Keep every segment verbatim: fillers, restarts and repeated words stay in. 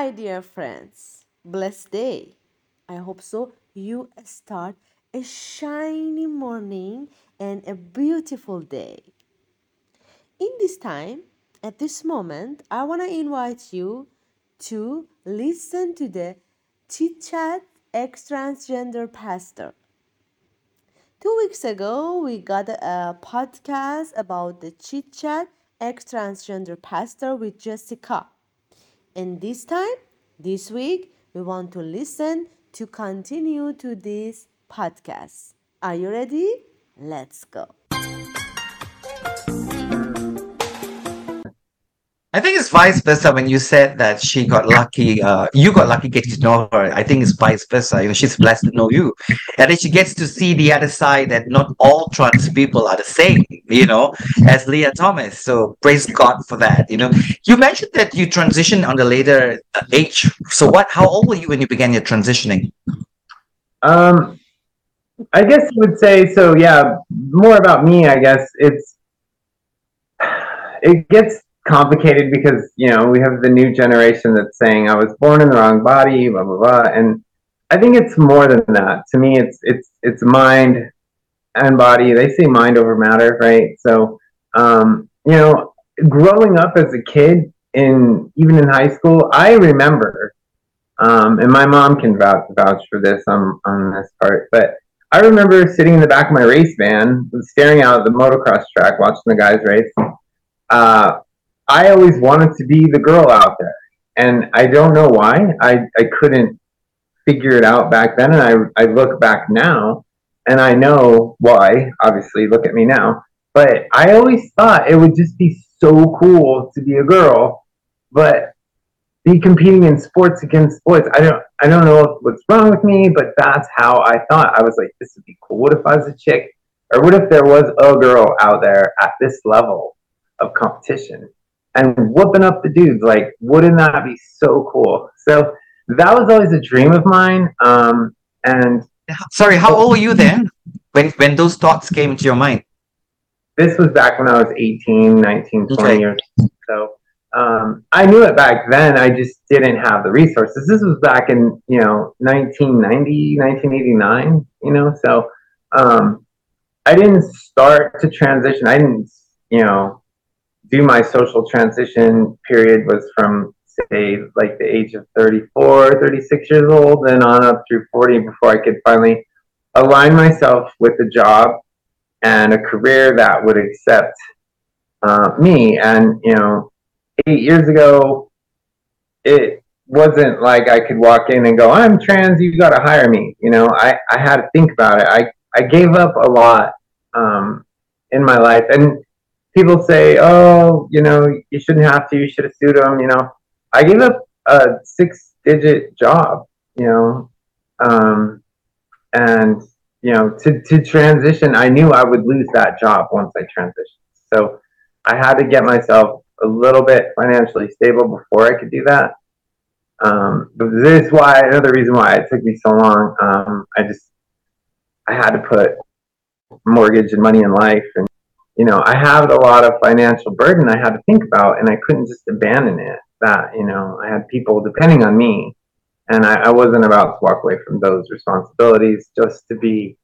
Bye, dear friends. Blessed day. I hope so. You start a shiny morning and a beautiful day. In this time, at this moment, I want to invite you to listen to the Chit Chat Ex-Transgender Pastor. Two weeks ago, we got a podcast about the Chit Chat Ex-Transgender Pastor with Jessica. And this time, this week, we want to listen to continue to this podcast. Are you ready? Let's go. I think it's vice versa when you said that she got lucky. Uh, you got lucky getting to know her. I think it's vice versa. You know, she's blessed to know you. And then she gets to see the other side that not all trans people are the same, you know, as Leah Thomas. So praise God for that. You know, you mentioned that you transitioned on the later age. So what? How old were you when you began your transitioning? Um, I guess you would say, so yeah, more about me, I guess. It's, it gets complicated because, you know, we have the new generation that's saying I was born in the wrong body, blah blah blah, and I think it's more than that. To me, it's it's it's mind and body. They say mind over matter, right? So um you know, growing up as a kid, in even in high school, I remember um and my mom can vouch, vouch for this on on this part, but I remember sitting in the back of my race van, staring out at the motocross track, watching the guys race. uh I always wanted to be the girl out there, and I don't know why. I, I couldn't figure it out back then, and I I look back now, and I know why. Obviously, look at me now. But I always thought it would just be so cool to be a girl, but be competing in sports against boys. I don't I don't know what's wrong with me, but that's how I thought. I was like, this would be cool. What if I was a chick, or what if there was a girl out there at this level of competition and whooping up the dudes? Like, wouldn't that be so cool? So that was always a dream of mine. Um, and sorry, how old were you then when when those thoughts came into your mind? This was back when I was eighteen, nineteen, twenty okay. years old. So um, I knew it back then. I just didn't have the resources. This was back in, you know, nineteen ninety, nineteen eighty-nine, you know? So um, I didn't start to transition. I didn't, you know, do my social transition period was from, say, like the age of thirty-four, thirty-six years old and on up through forty before I could finally align myself with a job and a career that would accept uh, me. And, you know, eight years ago, it wasn't like I could walk in and go, I'm trans, you got to hire me. You know, I, I had to think about it. I, I gave up a lot um, in my life. And people say, oh, you know, you shouldn't have to, you should have sued them, you know. I gave up a six-digit job, you know, um, and, you know, to, to transition, I knew I would lose that job once I transitioned. So I had to get myself a little bit financially stable before I could do that. Um, but this is why, another reason why it took me so long, um, I just, I had to put mortgage and money in life, and you know, I had a lot of financial burden I had to think about, and I couldn't just abandon it. That, you know, I had people depending on me, and I, I wasn't about to walk away from those responsibilities just to be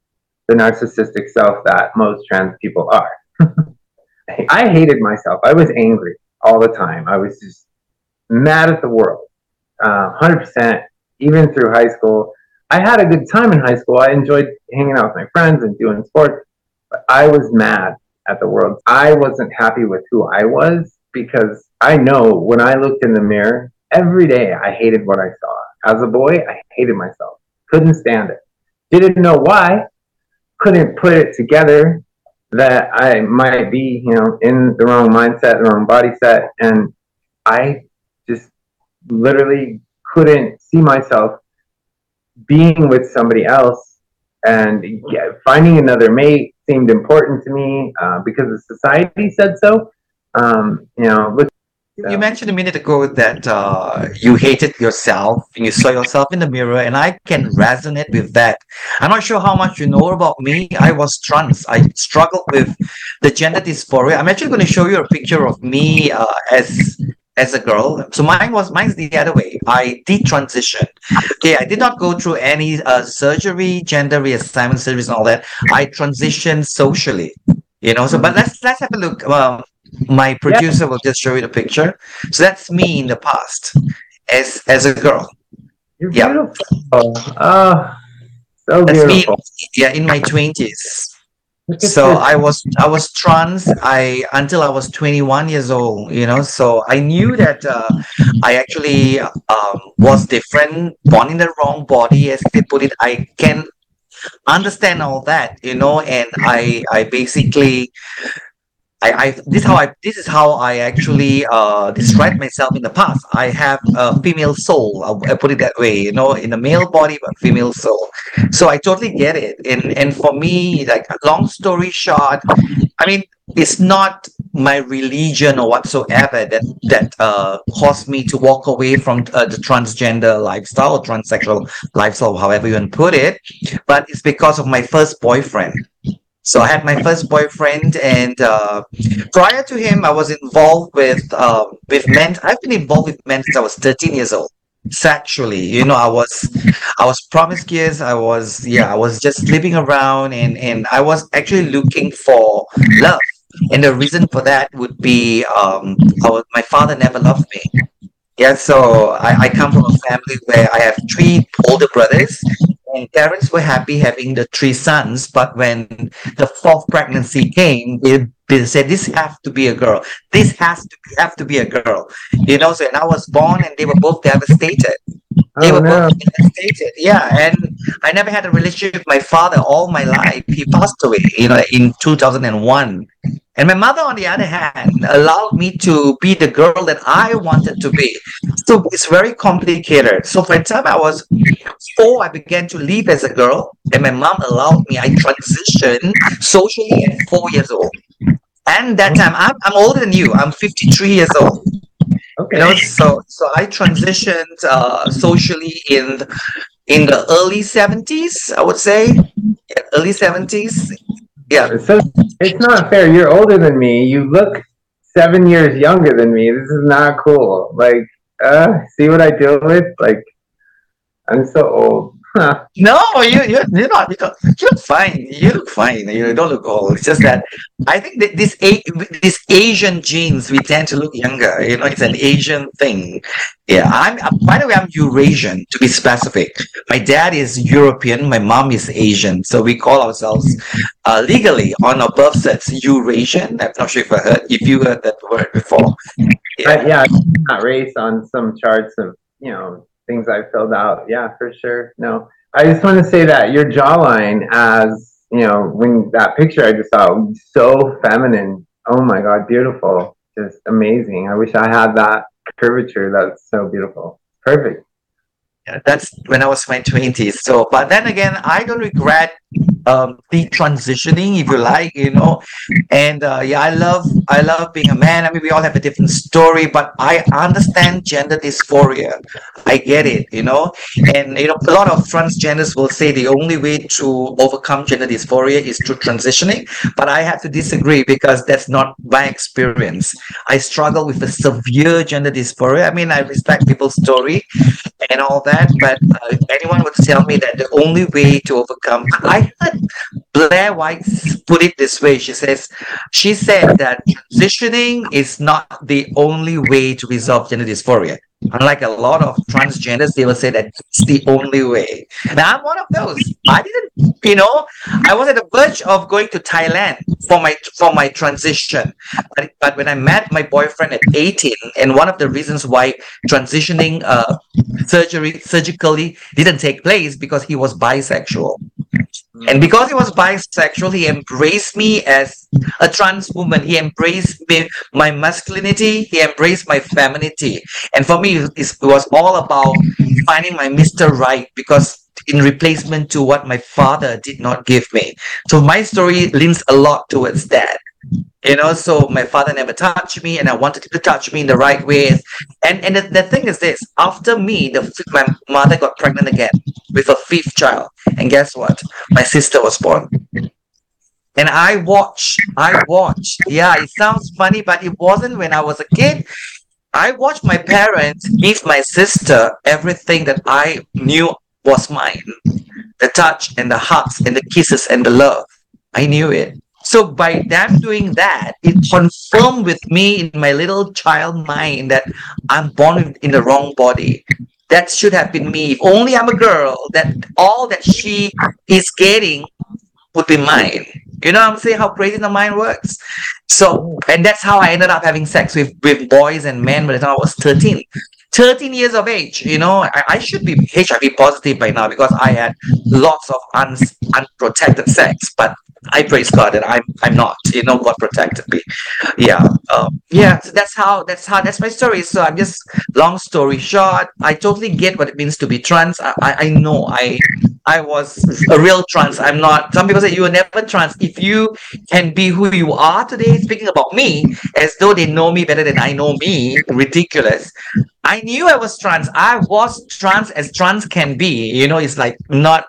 the narcissistic self that most trans people are. I hated myself. I was angry all the time. I was just mad at the world, uh, one hundred percent, even through high school. I had a good time in high school. I enjoyed hanging out with my friends and doing sports, but I was mad at the world. I wasn't happy with who I was, because I know when I looked in the mirror every day, I hated what I saw. As a boy, I hated myself. Couldn't stand it. Didn't know why. Couldn't put it together that I might be, you know, in the wrong mindset, the wrong body set. And I just literally couldn't see myself being with somebody else, and yeah, finding another mate seemed important to me uh, because the society said so. Um, you know, with, so. You mentioned a minute ago that uh, you hated yourself and you saw yourself in the mirror, and I can resonate with that. I'm not sure how much you know about me. I was trans. I struggled with the gender dysphoria. I'm actually going to show you a picture of me uh, as as a girl. So mine was mine's the other way. I detransitioned. Okay, I did not go through any uh, surgery, gender reassignment surgeries, and all that. I transitioned socially, you know. So, but let's let's have a look. Um, my producer yeah. will just show you the picture. So that's me in the past, as as a girl. You're yeah. beautiful. Uh, so that's beautiful. Me. Yeah, in my twenties. So I was I was trans I until I was twenty-one years old, you know. So I knew that uh, I actually um, was different, born in the wrong body, as they put it. I can understand all that, you know, and I I basically I, I this how I this is how I actually uh, described myself in the past. I have a female soul. I, I put it that way, you know, in a male body but female soul. So I totally get it. And and for me, like, long story short, I mean, it's not my religion or whatsoever that that uh, caused me to walk away from uh, the transgender lifestyle or transsexual lifestyle, however you want to put it. But it's because of my first boyfriend. So I had my first boyfriend, and uh, prior to him, I was involved with uh, with men. I've been involved with men since I was thirteen years old. Sexually, you know, I was I was promiscuous. I was yeah, I was just sleeping around, and and I was actually looking for love. And the reason for that would be um, I was, my father never loved me. Yeah, so I, I come from a family where I have three older brothers. And parents were happy having the three sons, but when the fourth pregnancy came, they, they said, "This has to be a girl. This has to be, have to be a girl." You know, so and I was born, and they were both devastated. They oh, were no. both devastated. Yeah, and I never had a relationship with my father all my life. He passed away, you know, in two thousand one. And my mother, on the other hand, allowed me to be the girl that I wanted to be. So it's very complicated. So by the time I was four, I began to live as a girl, and my mom allowed me. I transitioned socially at four years old. And that time, I'm, I'm older than you. I'm fifty-three years old. Okay. You know, so so I transitioned uh, socially in in the early seventies, I would say, yeah, early seventies. Yeah, it's, so, it's not fair. You're older than me. You look seven years younger than me. This is not cool. Like, uh, see what I deal with? Like, I'm so old. Huh. No, you you you're not. You're fine. You look fine. You don't look old. It's just that I think that this a this Asian genes, we tend to look younger. You know, it's an Asian thing. Yeah, I'm. By the way, I'm Eurasian, to be specific. My dad is European. My mom is Asian. So we call ourselves uh, legally on our birth certs Eurasian. I'm not sure if I heard if you heard that word before. Yeah, uh, yeah. Not race on some charts of, you know, things I filled out. Yeah, for sure. No, I just want to say that your jawline, as you know, when that picture I just saw, was so feminine. Oh my God, beautiful, just amazing. I wish I had that curvature. That's so beautiful. Perfect. Yeah, that's when I was in my twenties. So, but then again, I don't regret um, the transitioning, if you like, you know. And uh, yeah, I love, I love being a man. I mean, we all have a different story, but I understand gender dysphoria. I get it, you know. And you know, a lot of transgenders will say the only way to overcome gender dysphoria is through transitioning, but I have to disagree because that's not my experience. I struggle with a severe gender dysphoria. I mean, I respect people's story and all that. But uh, if anyone would tell me that the only way to overcome, I heard Blair White put it this way. She says, she said that transitioning is not the only way to resolve gender dysphoria. Unlike a lot of transgenders, they will say that it's the only way. Now, I'm one of those. I didn't, you know, I was at the verge of going to Thailand for my for my transition. But, but when I met my boyfriend at eighteen, and one of the reasons why transitioning uh, surgery surgically didn't take place because he was bisexual. And because he was bisexual, he embraced me as a trans woman. He embraced me, my masculinity. He embraced my femininity. And for me, it was all about finding my Mister Right, because in replacement to what my father did not give me. So my story leans a lot towards that. You know, so my father never touched me, and I wanted him to touch me in the right ways. And and the, the thing is this, after me, the my mother got pregnant again with a fifth child. And guess what? My sister was born. And I watched, I watched. Yeah, it sounds funny, but it wasn't when I was a kid. I watched my parents give my sister everything that I knew was mine. The touch and the hugs and the kisses and the love. I knew it. So by them doing that, it confirmed with me in my little child mind that I'm born in the wrong body. That should have been me. If only I'm a girl, that all that she is getting would be mine. You know what I'm saying? How crazy the mind works. So, and that's how I ended up having sex with, with boys and men by the time I was thirteen. thirteen years of age, you know, I, I should be H I V positive by now because I had lots of un, unprotected sex, but I praise God that I'm I'm not, you know, God protected me. Yeah, um, yeah. So that's how that's how that's my story. So I'm just long story short. I totally get what it means to be trans. I I, I know I I was a real trans. I'm not. Some people say you were never trans. If you can be who you are today, speaking about me as though they know me better than I know me, ridiculous. I knew I was trans. I was trans as trans can be. You know, it's like not,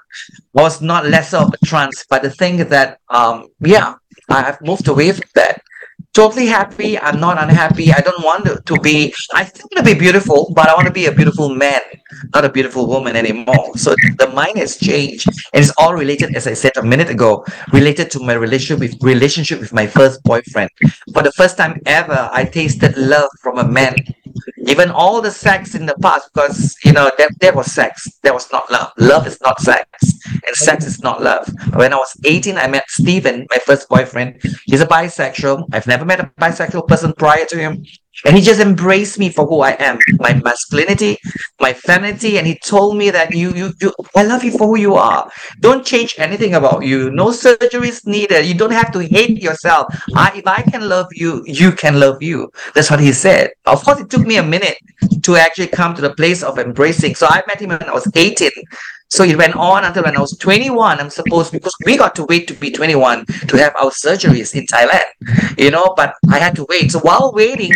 was not lesser of a trans. But the thing is that, um, yeah, I have moved away from that. Totally happy. I'm not unhappy. I don't want to, to be, I still want to be beautiful, but I want to be a beautiful man, not a beautiful woman anymore. So the mind has changed. And it's all related, as I said a minute ago, related to my relationship with, relationship with my first boyfriend. For the first time ever, I tasted love from a man. Even all the sex in the past, because, you know, there, there was sex. There was not love. Love is not sex. And sex is not love. When I was eighteen, I met Stephen, my first boyfriend. He's a bisexual. I've never met a bisexual person prior to him. And he just embraced me for who I am, my masculinity, my femininity. And he told me that you, you, you, I love you for who you are. Don't change anything about you. No surgery is needed. You don't have to hate yourself. I, if I can love you, you can love you. That's what he said. Of course, it took me a minute to actually come to the place of embracing. So I met him when I was eighteen. So it went on until when I was twenty-one, I'm supposed, because we got to wait to be twenty-one to have our surgeries in Thailand, you know, but I had to wait. So while waiting,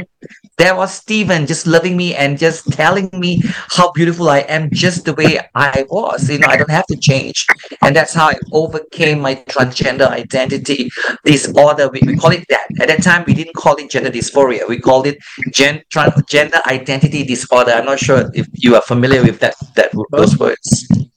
there was Stephen just loving me and just telling me how beautiful I am just the way I was. You know, I don't have to change. And that's how I overcame my transgender identity disorder. We, we call it that. At that time, we didn't call it gender dysphoria. We called it gen, trans, gender identity disorder. I'm not sure if you are familiar with that, that those words.